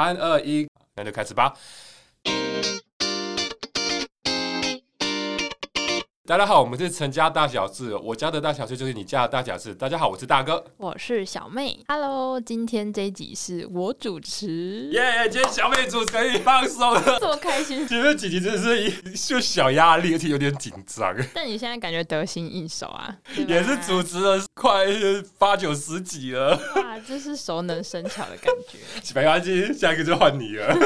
3、2、1，那就开始吧。大家好，我们是陈家大小事，我家的大小事就是你家的大小事。大家好，我是大哥，我是小妹。Hello， 今天这一集是我主持，耶！今天小妹主持人放松了，这么开心。前面几集真的是就小压力，而且有点紧张。但你现在感觉得心应手啊，也是主持了快80、90集了，哇，这是熟能生巧的感觉。没关系，下一个就换你了。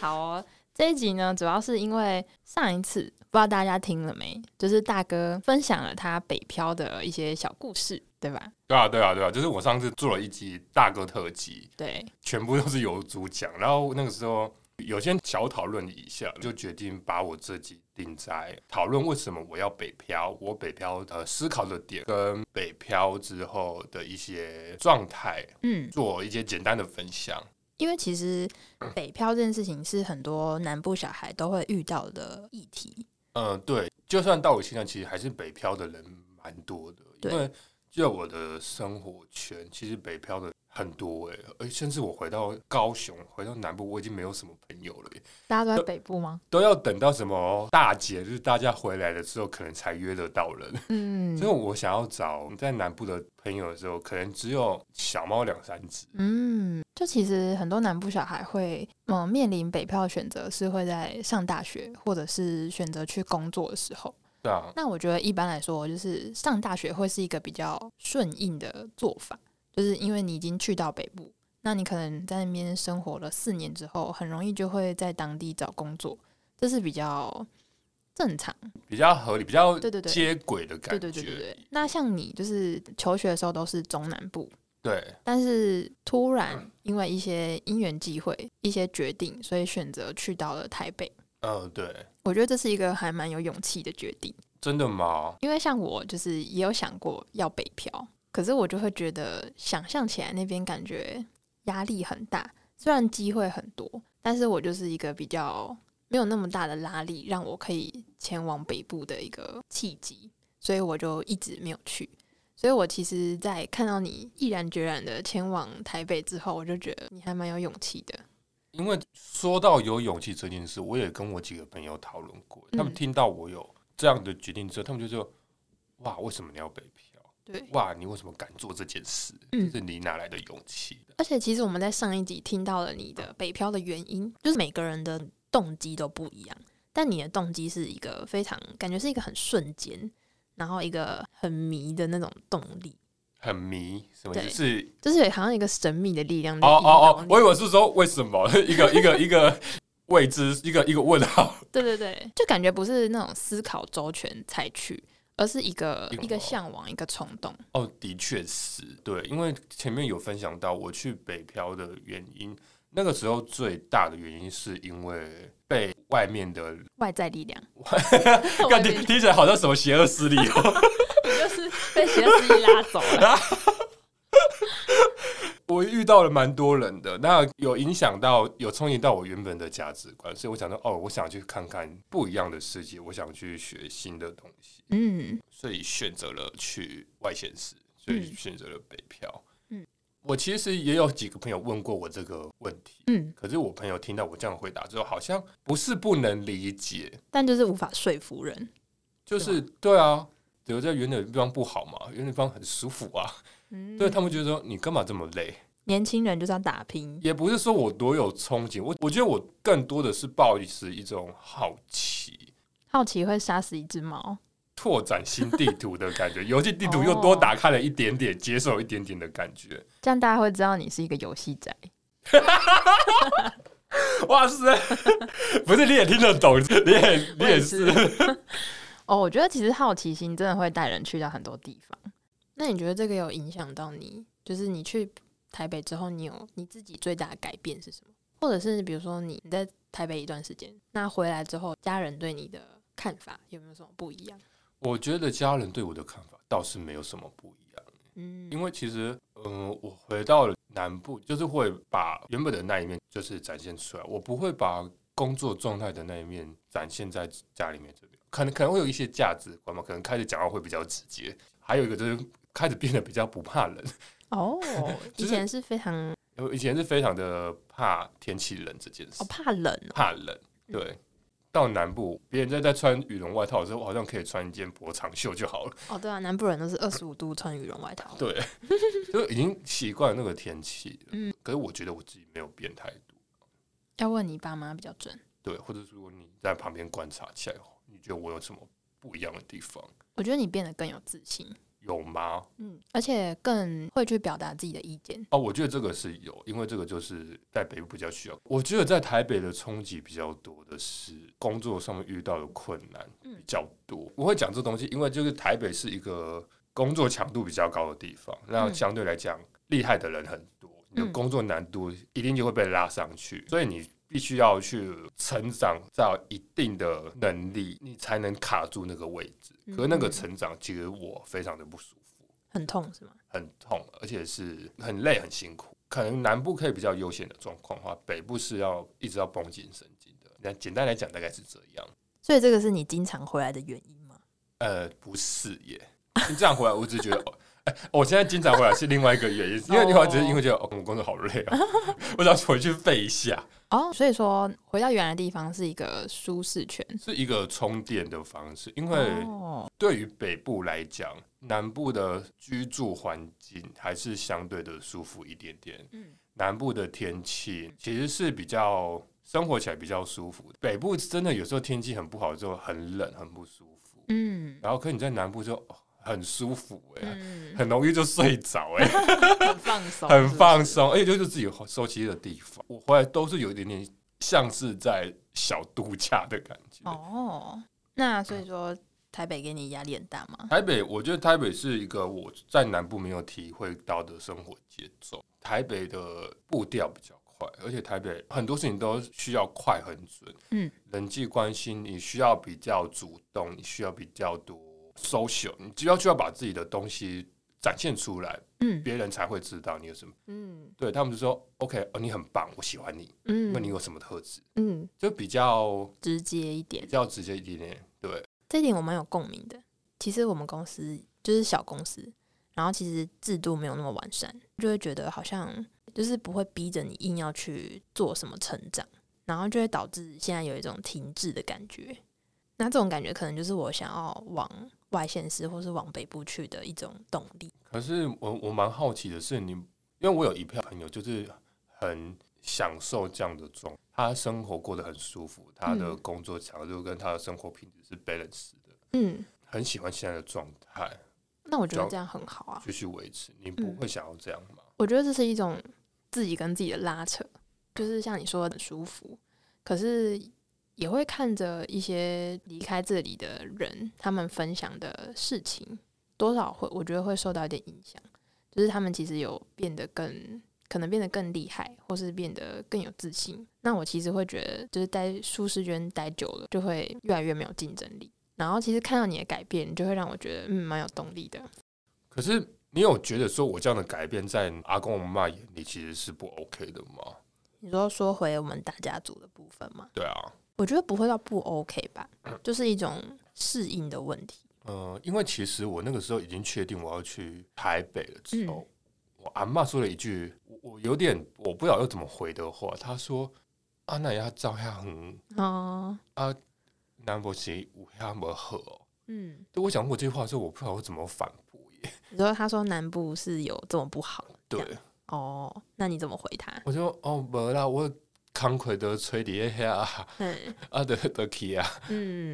好哦，这一集呢，主要是因为上一次。不知道大家听了没？就是大哥分享了他北漂的一些小故事，对吧？对啊，就是我上次做了一集大哥特辑，对，全部都是由主讲。然后那个时候有些小讨论一下，就决定把我自己定在讨论为什么我要北漂，我北漂的思考的点跟北漂之后的一些状态，做一些简单的分享。因为其实北漂这件事情是很多南部小孩都会遇到的议题。对，就算到我现在，其实还是北漂的人蛮多的。因为就我的生活圈，其实北漂的很多甚至我回到高雄，回到南部，我已经没有什么朋友了。大家都在北部吗？都要等到什么大节日，大家回来的时候，可能才约得到人。所以我想要找在南部的朋友的时候，可能只有小猫2、3只。就其实很多南部小孩会面临北漂的选择，是会在上大学或者是选择去工作的时候。对啊。那我觉得一般来说，就是上大学会是一个比较顺应的做法，就是因为你已经去到北部，那你可能在那边生活了4年之后，很容易就会在当地找工作，这是比较正常、比较合理、比较接轨的感觉。对。那像你就是求学的时候都是中南部。对，但是突然因为一些因缘际会、一些决定，所以选择去到了台北。对，我觉得这是一个还蛮有勇气的决定。真的吗？因为像我就是也有想过要北漂，可是我就会觉得想象起来那边感觉压力很大，虽然机会很多，但是我就是一个比较没有那么大的拉力让我可以前往北部的一个契机，所以我就一直没有去。所以我其实在看到你毅然决然的前往台北之后，我就觉得你还蛮有勇气的。因为说到有勇气这件事，我也跟我几个朋友讨论过，他们听到我有这样的决定之后，他们就说哇，为什么你要北漂？对，哇，你为什么敢做这件事？就是你哪来的勇气？而且其实我们在上一集听到了你的北漂的原因，就是每个人的动机都不一样，但你的动机是一个非常感觉是一个很瞬间，然后一个很迷的那种动力。很迷什么意思？就是好像一个神秘的力量。哦，我以为是说为什么一个未知一个问号。对，就感觉不是那种思考周全才去，而是一个向往，一个冲动。哦，的确是。对，因为前面有分享到我去北漂的原因，那个时候最大的原因是因为被外面的外在力量听起来好像什么邪恶势力哦。你就是被邪恶势力拉走了。我遇到了蛮多人的，那有冲击到我原本的价值观，所以我想说我想去看看不一样的世界，我想去学新的东西。所以选择了去外县市，所以选择了北漂。我其实也有几个朋友问过我这个问题，可是我朋友听到我这样回答之后，好像不是不能理解，但就是无法说服人。就是对啊，留在原来的地方不好嘛，原来的地方很舒服啊。对，他们觉得说你干嘛这么累？年轻人就是要打拼。也不是说我多有憧憬，我觉得我更多的是抱持一种好奇。好奇会杀死一只猫。拓展新地图的感觉，游戏地图又多打开了一点点，接受一点点的感觉，这样大家会知道你是一个游戏宅。哇塞，不是你也听得懂，你也是。我觉得其实好奇心真的会带人去到很多地方。那你觉得这个有影响到你？就是你去台北之后，你自己最大的改变是什么？或者是比如说你在台北一段时间，那回来之后，家人对你的看法有没有什么不一样？我觉得家人对我的看法倒是没有什么不一样。因为其实我回到了南部，就是会把原本的那一面就是展现出来，我不会把工作状态的那一面展现在家里面这边。可能会有一些价值观嘛，可能开始讲话会比较直接，还有一个就是开始变得比较不怕人。以前是非常我以前是非常的怕天气冷这件事。哦，怕冷哦。怕冷，对。到南部，别人在穿羽绒外套的时候，我好像可以穿一件薄长袖就好了。哦，对啊，南部人都是25度穿羽绒外套。对，就已经习惯那个天气了。嗯，可是我觉得我自己没有变态度。要问你爸妈比较准。对，或者说你在旁边观察起来，你觉得我有什么不一样的地方？我觉得你变得更有自信。有吗？嗯，而且更会去表达自己的意见。哦，我觉得这个是有，因为这个就是在北部比较需要。我觉得在台北的冲击比较多的是工作上面遇到的困难比较多。我会讲这东西，因为就是台北是一个工作强度比较高的地方，那相对来讲厉害的人很多，你的工作难度一定就会被拉上去，所以你必须要去成长到一定的能力，你才能卡住那个位置。可是那个成长其实我非常的不舒服。很痛是吗？很痛，而且是很累很辛苦。可能南部可以比较悠闲的状况的话，北部是要一直要绷紧神经的。那简单来讲大概是这样。所以这个是你经常回来的原因吗？不是耶。你这样回来我只是觉得我现在经常回来是另外一个原因，因为另外只是因为觉得我工作好累啊，我想回去废一下。哦，所以说回到原来的地方是一个舒适圈，是一个充电的方式。因为对于北部来讲，南部的居住环境还是相对的舒服一点点。嗯，南部的天气其实是比较生活起来比较舒服。北部真的有时候天气很不好的时候很冷很不舒服。嗯，然后可你在南部就很舒服很容易就睡着很放松，很放松，而且就是自己熟悉的地方。我回来都是有一点点像是在小度假的感觉。哦，那所以说台北给你压力很大吗？台北，我觉得台北是一个我在南部没有体会到的生活节奏。台北的步调比较快，而且台北很多事情都需要快很准。嗯，人际关系你需要比较主动，你需要比较多social， 你就要把自己的东西展现出来，别人才会知道你有什么。嗯，对，他们就说 OK， 你很棒，我喜欢你，因为你有什么特质，就比较直接一点，比较直接一点点。对，这一点我蛮有共鸣的。其实我们公司就是小公司，然后其实制度没有那么完善，就会觉得好像就是不会逼着你硬要去做什么成长，然后就会导致现在有一种停滞的感觉。那这种感觉可能就是我想要往外县市或是往北部去的一种动力。可是我蛮好奇的是，因为我有一票朋友就是很享受这样的状态，他生活过得很舒服，他的工作强度跟他的生活品质是 balance 的，很喜欢现在的状态。那我觉得这样很好啊，继续维持。你不会想要这样吗？我觉得这是一种自己跟自己的拉扯，就是像你说的很舒服，可是也会看着一些离开这里的人，他们分享的事情，多少会我觉得会受到一点影响。就是他们其实有变得更，可能变得更厉害，或是变得更有自信。那我其实会觉得，就是待舒适圈待久了，就会越来越没有竞争力。然后其实看到你的改变，就会让我觉得蛮有动力的。可是你有觉得说我这样的改变在阿公阿嬤眼里其实是不 OK 的吗？你说回我们大家族的部分吗？对啊。我觉得不会到不 OK 吧，就是一种适应的问题。因为其实我那个时候已经确定我要去台北了之后，我阿嬤说了一句我有点我不知道要怎么回的话，她说啊那要照样啊南博西有那么好哦。对，我讲过这句话的时候我不知道我怎么反驳耶。你说她说南部是有这么不好？对。哦，那你怎么回她？我说哦没啦，我工作就吹在那裡啊，就去了。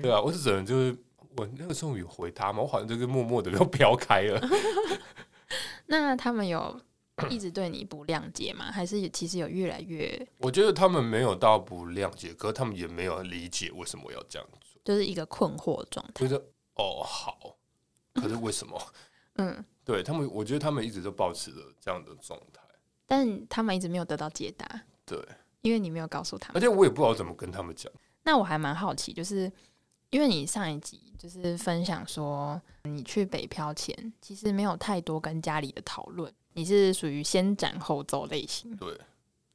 对啊，我是只能就是我那个时候有回他嘛，我好像就是默默的就飘开了。那他们有一直对你不谅解吗？还是其实有越来越？我觉得他们没有到不谅解，可是他们也没有理解为什么要这样做，就是一个困惑状态。就是哦好，可是为什么？对他们，我觉得他们一直都保持着这样的状态，但他们一直没有得到解答。对。因为你没有告诉他们，而且我也不知道怎么跟他们讲。那我还蛮好奇，就是因为你上一集就是分享说你去北漂前其实没有太多跟家里的讨论，你是属于先斩后奏类型。对，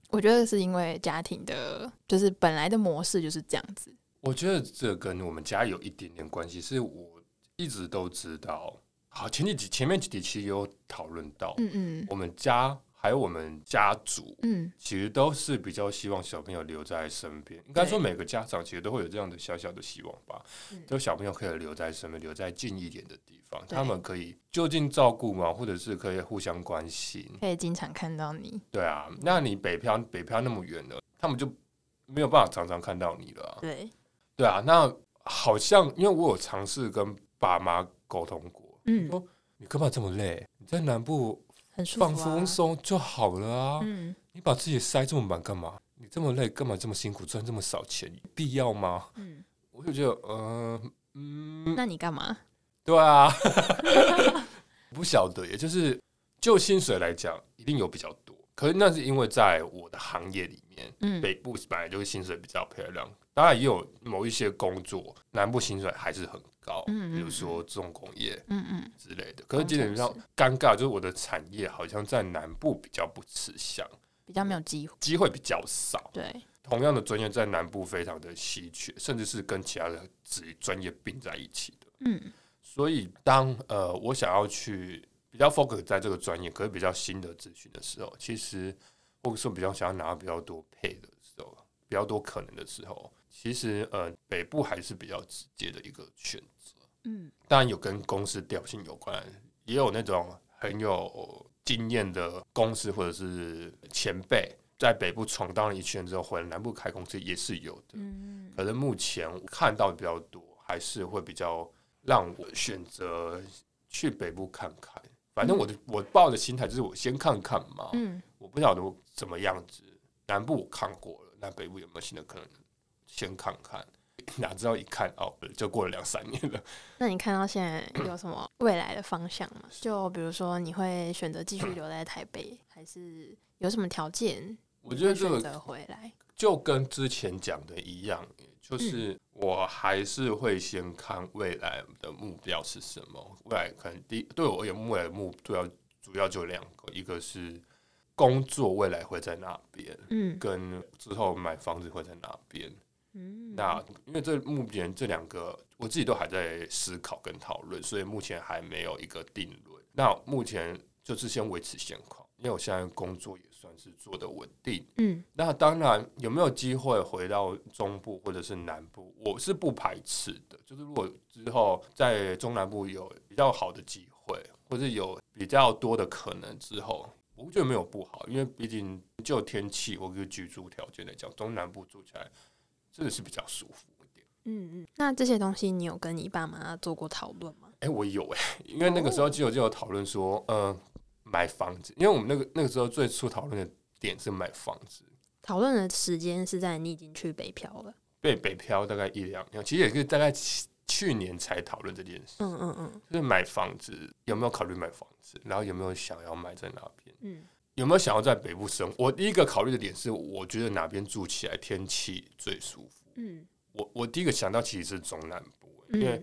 我觉得是因为家庭的就是本来的模式就是这样子。我觉得这跟我们家有一点点关系，是我一直都知道。好，前面几集其实有讨论到，我们家还有我们家族，其实都是比较希望小朋友留在身边。应该说每个家长其实都会有这样的小小的希望吧，就小朋友可以留在身边，留在近一点的地方，他们可以就近照顾嘛，或者是可以互相关心，可以经常看到你。对啊，那你北漂那么远了，他们就没有办法常常看到你了啊。对啊，那好像因为我有尝试跟爸妈沟通过，说你干嘛这么累？你在南部放松松就好了啊，你把自己塞这么满干嘛？你这么累干嘛？这么辛苦赚这么少钱，必要吗？我就觉得那你干嘛？对啊，不晓得耶，就是就薪水来讲，一定有比较多，可是那是因为在我的行业里面，北部本来就是薪水比较漂亮，当然也有某一些工作，南部薪水还是很高，比如说重工业之类的。可是基本上尴尬就是我的产业好像在南部比较不吃香，比较没有机会比较少。对，同样的专业在南部非常的稀缺，甚至是跟其他的专业并在一起的。所以当我想要去比较 focus 在这个专业，可是比较新的资讯的时候，其实或者说比较想要拿比较多配的时候，比较多可能的时候。其实北部还是比较直接的一个选择，当然有跟公司调性有关，也有那种很有经验的公司或者是前辈在北部闯荡了一圈之后回来南部开公司也是有的，可是目前我看到比较多还是会比较让我选择去北部看看，反正我抱的心态就是我先看看嘛，我不晓得怎么样子，南部我看过了，那北部有没有新的可能先看看，哪知道一看哦，就过了2-3年了。那你看到现在有什么未来的方向吗？就比如说你会选择继续留在台北，还是有什么条件？我觉得选择回来就跟之前讲的一样，就是我还是会先看未来的目标是什么。未来可能对我而言，未来的目标主要就2个，一个是工作未来会在哪边，跟之后买房子会在哪边。那因为目前这2个我自己都还在思考跟讨论，所以目前还没有一个定论。那目前就是先维持现况，因为我现在工作也算是做得稳定。那当然有没有机会回到中部或者是南部，我是不排斥的。就是如果之后在中南部有比较好的机会，或者有比较多的可能之后，我觉得没有不好，因为毕竟就天气或者居住条件来讲，中南部住起来。这个是比较舒服一点。那这些东西你有跟你爸妈做过讨论吗？我有因为那个时候就有讨论说，买房子，因为我们那个时候最初讨论的点是买房子。讨论的时间是在你已经去北漂了？对，北漂大概1-2年，其实也是大概去年才讨论这件事。就是买房子有没有考虑买房子，然后有没有想要买在哪边？有没有想要在北部生活？我第一个考虑的点是，我觉得哪边住起来天气最舒服。我第一个想到其实是中南部，因为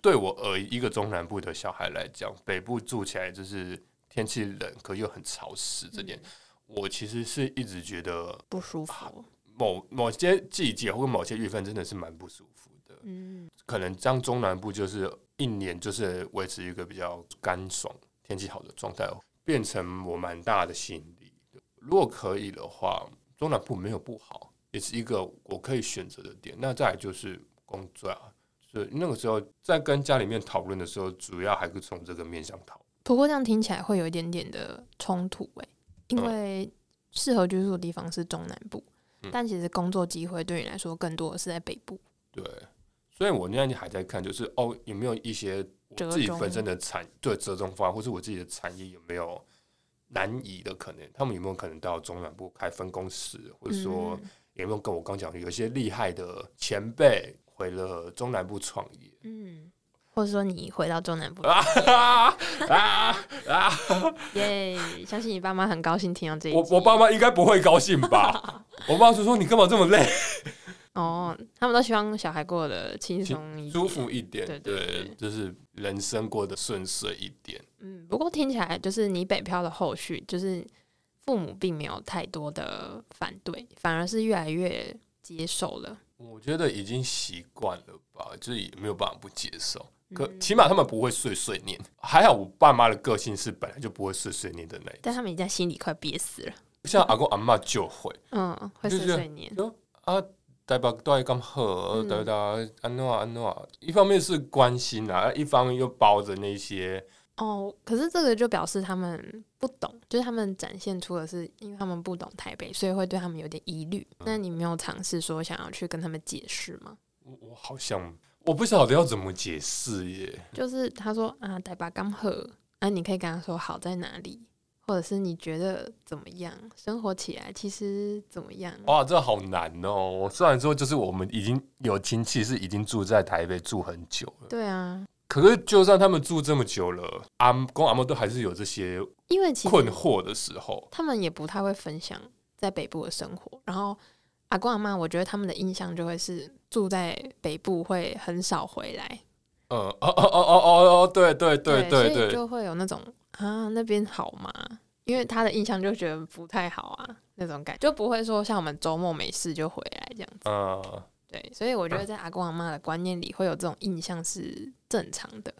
对我而言，一个中南部的小孩来讲，北部住起来就是天气冷，可又很潮湿，这点我其实是一直觉得不舒服。某些季节或某些月份真的是蛮不舒服的。可能像中南部就是一年就是维持一个比较干爽、天气好的状态。变成我蛮大的吸引力的。如果可以的话，中南部没有不好，也是一个我可以选择的点。那再来就是工作啊，所以那个时候在跟家里面讨论的时候，主要还是从这个面向讨论。不过这样听起来会有一点点的冲突因为适合居住的地方是中南部，但其实工作机会对你来说更多的是在北部。对，所以我那天还在看，就是有没有一些。自己本身的折中方案，或是我自己的产业有没有南移的可能？他们有没有可能到中南部开分公司，或者说有没有跟我刚讲的有一些厉害的前辈回了中南部创业？或者说你回到中南部耶！相信你爸妈很高兴听到这一集。我爸妈应该不会高兴吧？我爸就说：“你干嘛这么累？”他们都希望小孩过得轻松一点、舒服一点，对，就是人生过得顺遂一点。不过听起来就是你北漂的后续，就是父母并没有太多的反对，反而是越来越接受了。我觉得已经习惯了吧，就是也没有办法不接受。可起码他们不会碎碎念，还好我爸妈的个性是本来就不会碎碎念的那一种，但他们已经心里快憋死了。像阿公阿嬤就会，会碎碎念啊，台北都要咁好，对不对？安怎安怎？一方面是关心啊，一方面又包着那些。哦，可是这个就表示他们不懂，就是他们展现出的是因为他们不懂台北，所以会对他们有点疑虑。那你没有尝试说想要去跟他们解释吗？我好像我不晓得要怎么解释耶。就是他说啊，台北刚好啊，你可以跟他说好在哪里，或者是你觉得怎么样，生活起来其实怎么样？哇，这好难哦！我虽然说就是我们已经有亲戚是已经住在台北住很久了，对啊。可是，就算他们住这么久了，阿公阿嬤都还是有这些困惑的时候。他们也不太会分享在北部的生活。然后，阿公阿嬤，我觉得他们的印象就会是住在北部会很少回来。对对对对对，所以就会有那种啊，那边好吗？因为他的印象就觉得不太好啊，那种感觉就不会说像我们周末没事就回来这样子。对，所以我觉得在阿公阿嬤的观念里会有这种印象是正常的。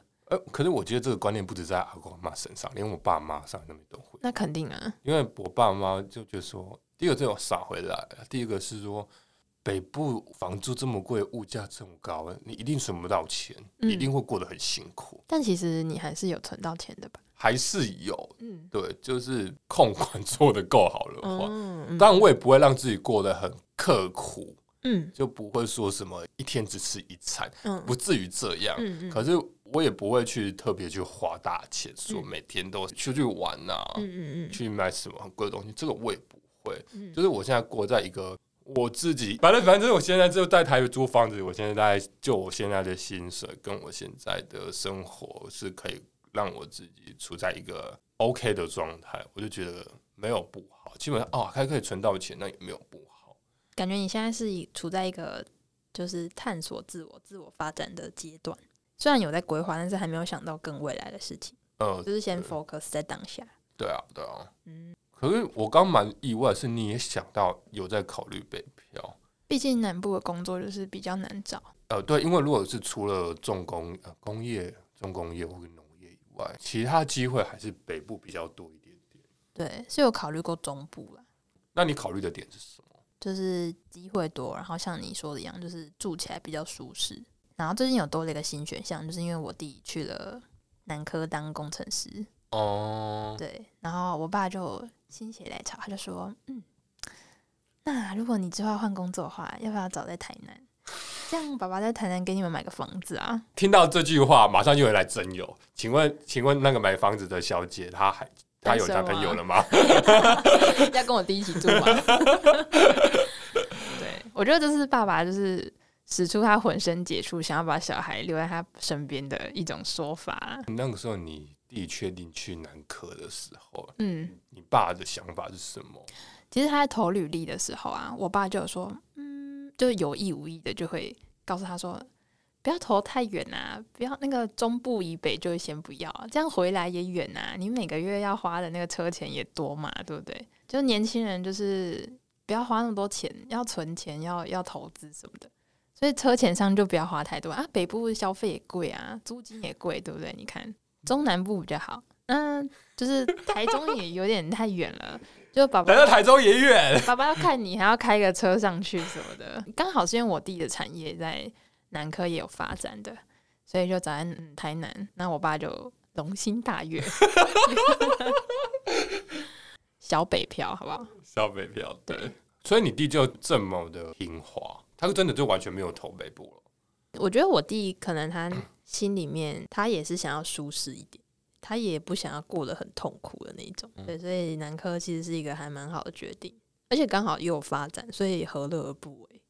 可是我觉得这个观念不止在阿公阿嬤身上，连我爸妈上那边都会。那肯定啊，因为我爸妈就觉得说，第一个这种傻回来，第一个是说北部房租这么贵，物价这么高，你一定存不到钱，一定会过得很辛苦。但其实你还是有存到钱的吧？还是有，对，就是控管做得够好的话，当然我也不会让自己过得很刻苦。就不会说什么一天只吃一餐，不至于这样。可是我也不会去特别去花大钱，说每天都出去玩啊，去买什么很贵的东西，这个我也不会。就是我现在过在一个我自己，反正我现在就在台北租房子，我现在大概就我现在的薪水跟我现在的生活是可以让我自己处在一个 OK 的状态，我就觉得没有不好。基本上还可以存到钱，那也没有不好。感觉你现在是处在一个就是探索自我发展的阶段，虽然有在规划，但是还没有想到更未来的事情。就是先 focus 在当下。对啊，对啊。可是我刚蛮意外，是你也想到有在考虑北漂，毕竟南部的工作就是比较难找。对，因为如果是除了重工业或者农业以外，其他机会还是北部比较多一点点。对，是有考虑过中部啦。那你考虑的点是什么？就是机会多，然后像你说的一样，就是住起来比较舒适。然后最近有多了一个新选项，就是因为我弟去了南科当工程师。对，然后我爸就心血来潮，他就说那如果你之后要换工作的话，要不要找在台南，这样爸爸在台南给你们买个房子啊。听到这句话马上就有人来征友，请问那个买房子的小姐她有男朋友了吗？要跟我弟一起住吗？对，我觉得这是爸爸就是使出他浑身解数，想要把小孩留在他身边的一种说法。那个时候你弟确定去南科的时候，你爸的想法是什么？其实他在投履历的时候啊，我爸就有说，就有意无意的就会告诉他说，不要投太远啊，不要那个中部以北就先不要，这样回来也远啊，你每个月要花的那个车钱也多嘛，对不对？就年轻人就是不要花那么多钱，要存钱，要投资什么的，所以车钱上就不要花太多啊。北部消费也贵啊，租金也贵，对不对？你看中南部比较好，就是台中也有点太远了。就爸爸来到台中也远，爸爸要看你还要开个车上去什么的。刚好是因为我弟的产业在南科也有发展的，所以就找在台南。那我爸就龙心大悦，小北漂，好不好？小北漂，对。所以你弟就这么的平滑，他真的就完全没有投北部了。我觉得我弟可能他心里面他也是想要舒适一点，他也不想要过得很痛苦的那种。对，所以南科其实是一个还蛮好的决定，而且刚好也有发展，所以何乐而不为？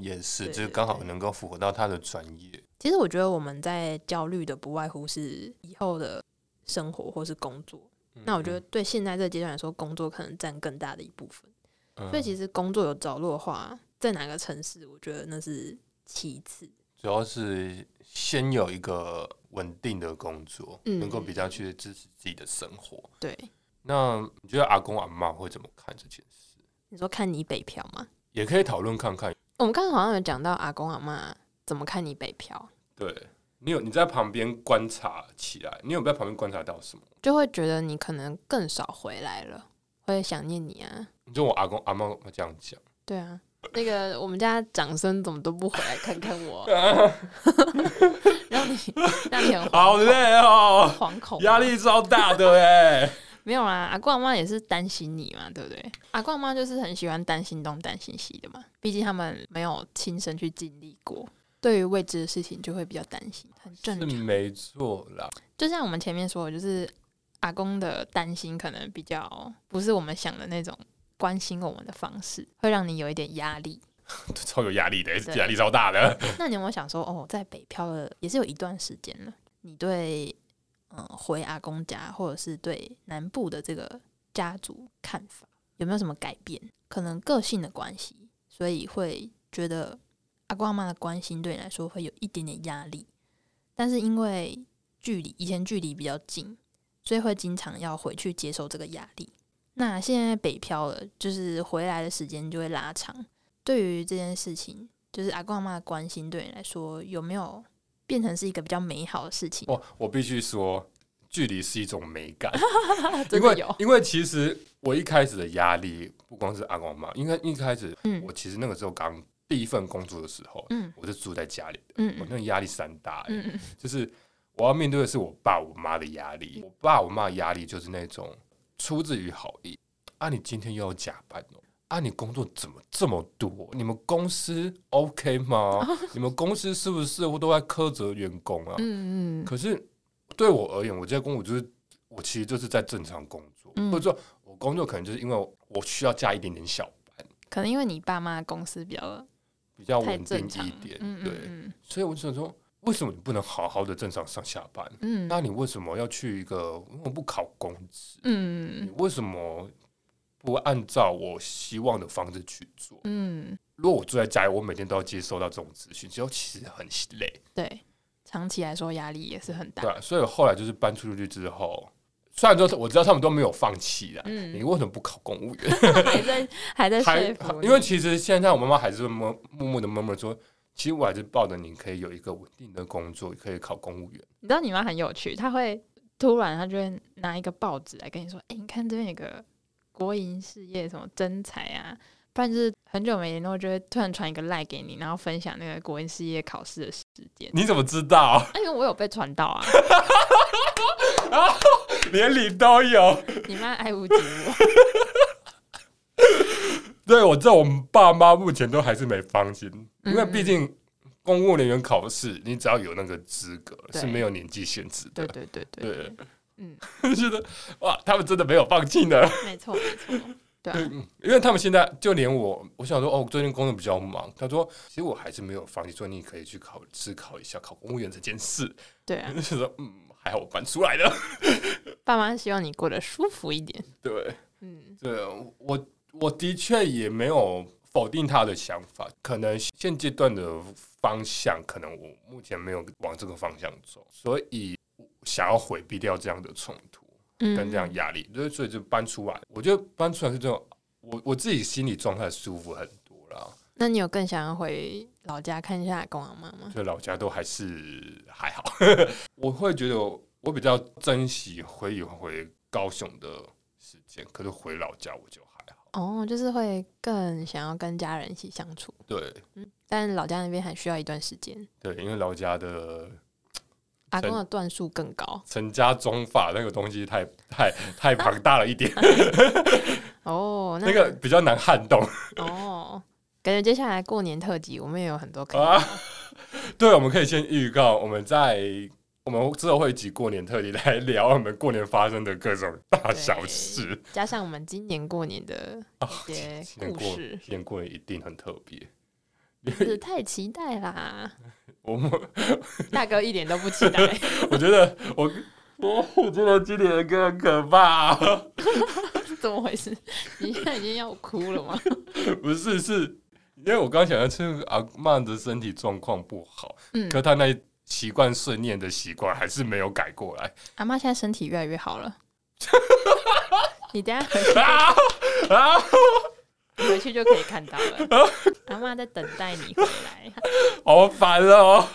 也是，就是刚好能够符合到他的专业。其实我觉得我们在焦虑的不外乎是以后的生活或是工作。那我觉得对现在这阶段来说，工作可能占更大的一部分。所以其实工作有着落的话，在哪个城市，我觉得那是其次。主要是先有一个稳定的工作，能够比较去支持自己的生活。对。那你觉得阿公阿嬤会怎么看这件事？你说看你北漂吗？也可以讨论看看，我们刚刚好像有讲到阿公阿嬤怎么看你北漂，对，你在旁边观察起来，你有在旁边观察到什么？就会觉得你可能更少回来了，会想念你啊。你说我阿公阿嬤这样讲，对啊，那个我们家长孙怎么都不回来看看我，让你很惶恐，好累哦，惶恐，压力超大的欸。没有啦，阿公阿嬤也是担心你嘛，对不对？阿公阿嬤就是很喜欢担心东担心西的嘛，毕竟他们没有亲身去经历过，对于未知的事情就会比较担心，很正常，是没错啦。就像我们前面说的，就是阿公的担心可能比较不是我们想的那种关心我们的方式，会让你有一点压力，超有压力的，压力超大的。那你有没有想说，哦，在北漂了也是有一段时间了，你对回阿公家或者是对南部的这个家族看法有没有什么改变？可能个性的关系，所以会觉得阿公阿嬤的关心对你来说会有一点点压力，但是因为以前距离比较近，所以会经常要回去接受这个压力。那现在北漂了，就是回来的时间就会拉长，对于这件事情，就是阿公阿嬤的关心对你来说有没有变成是一个比较美好的事情？我必须说，距离是一种美感，真的有。因为其实我一开始的压力不光是阿公阿嬤，因为一开始我其实那个时候刚第一份工作的时候，我是住在家里的，我那个压力山大，就是我要面对的是我爸我妈的压力，我爸我妈的压力就是那种出自于好意啊，你今天又要加班哦。啊，你工作怎么这么多？你们公司 OK 吗？你们公司是不是都在苛责员工啊？可是对我而言，我这些工作就是我其实就是在正常工作，或者说我工作可能就是因为我需要加一点点小班，可能因为你爸妈公司比较稳定一点，对，所以我就想说，为什么你不能好好的正常上下班？那你为什么要去一个为什么不考公职？你为什么不按照我希望的方式去做？如果我住在家里，我每天都要接收到这种资讯，其实很累。对，长期来说压力也是很大。对啊，所以后来就是搬出去之后，虽然说我知道他们都没有放弃啦，你为什么不考公务员？还在说服你，因为其实现在我妈妈还是默默的说，其实我还是抱着你可以有一个稳定的工作，可以考公务员。你知道你妈很有趣，她会突然她就会拿一个报纸来跟你说，你看这边有个国营事业什么征才啊，不然就是很久没联络就会突然传一个 LINE 给你，然后分享那个国营事业考试的时间。你怎么知道？因为我有被传到啊。啊，连你都有，你妈爱屋及乌。对，我知道我爸妈目前都还是没放心，因为毕竟公务人员考试，你只要有那个资格是没有年纪限制的。对。觉得哇，他们真的没有放弃呢。没错，对啊，因为他们现在就连我想说，哦，最近工作比较忙。他说，其实我还是没有放弃，说你可以去思考一下考公务员这件事。对啊，就说还好我搬出来了。爸妈希望你过得舒服一点。对，对，我的确也没有否定他的想法，可能现阶段的方向，可能我目前没有往这个方向走，所以想要回避掉这样的冲突跟这样压力，所以就搬出来。我觉得搬出来是这种，我自己心理状态舒服很多啦。那你有更想要回老家看一下阿公阿嬤吗？对，老家都还好。我会觉得我比较珍惜回高雄的时间，可是回老家我就还好。哦，就是会更想要跟家人一起相处。对，但老家那边还需要一段时间。对，因为老家的阿公的段数更高，成家妆发那个东西太庞大了一点。哦，那个比较难撼动。哦，感觉接下来过年特辑我们也有很多可以聊。对，我们可以先预告，我们之后会一集过年特辑来聊我们过年发生的各种大小事，加上我们今年过年的一些故事。今年过年一定很特别，是太期待啦！大哥一点都不期待。我觉得我觉得今年的歌很可怕，啊。怎么回事？你现在已经要哭了吗？不是，是因为我刚想要趁阿嬤的身体状况不好，可他那习惯顺念的习惯还是没有改过来。阿嬤现在身体越来越好了。你等一下回去。回去就可以看到了。阿嬷在等待你回来，好烦哦。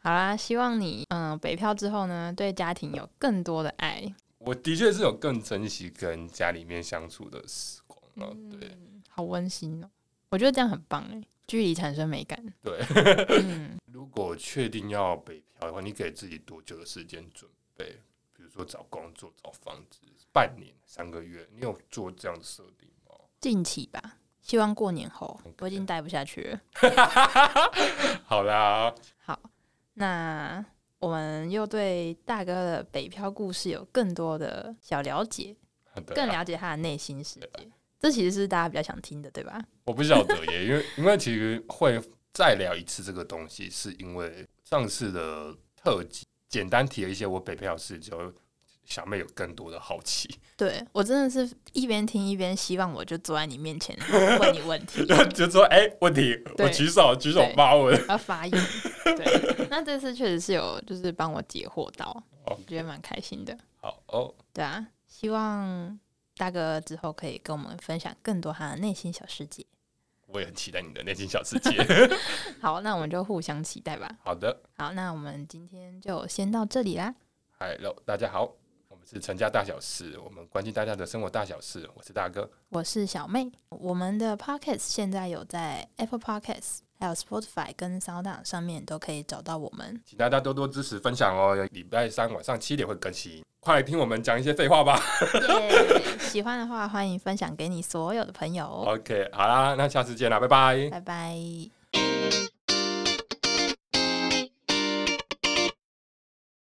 好啦，希望你北漂之后呢，对家庭有更多的爱。我的确是有更珍惜跟家里面相处的时光了，对，好温馨哦。我觉得这样很棒哎，距离产生美感。对，如果确定要北漂的话，你给自己多久的时间准备？比如说找工作、找房子，半年、3个月，你有做这样的设定吗？近期吧，希望过年后。Okay. 我已经待不下去了。好啦，好，那我们又对大哥的北漂故事有更多的小了解，更了解他的内心世界。这其实是大家比较想听的，对吧？我不晓得耶，因为其实会再聊一次这个东西，是因为上次的特辑简单提了一些我北漂的事，就小妹有更多的好奇。对，我真的是一边听一边希望我就坐在你面前问你问题，就说问题，我举手发问，要发言。对，那这次确实是有就是帮我解惑到，我觉得蛮开心的。好哦，对啊，希望大哥之后可以跟我们分享更多他的内心小世界。我也很期待你的内心小世界。好，那我们就互相期待吧。好的，好，那我们今天就先到这里啦。Hello， 大家好，我们是成家大小事，我们关心大家的生活大小事。我是大哥，我是小妹。我们的 Podcast 现在有在 Apple Podcast 还有 Spotify 跟 SoundOn 上面都可以找到我们，请大家多多支持分享哦。礼拜三晚上7点会更新，快来听我们讲一些废话吧。yeah, 喜欢的话欢迎分享给你所有的朋友。OK， 好啦，那下次见啦，拜拜。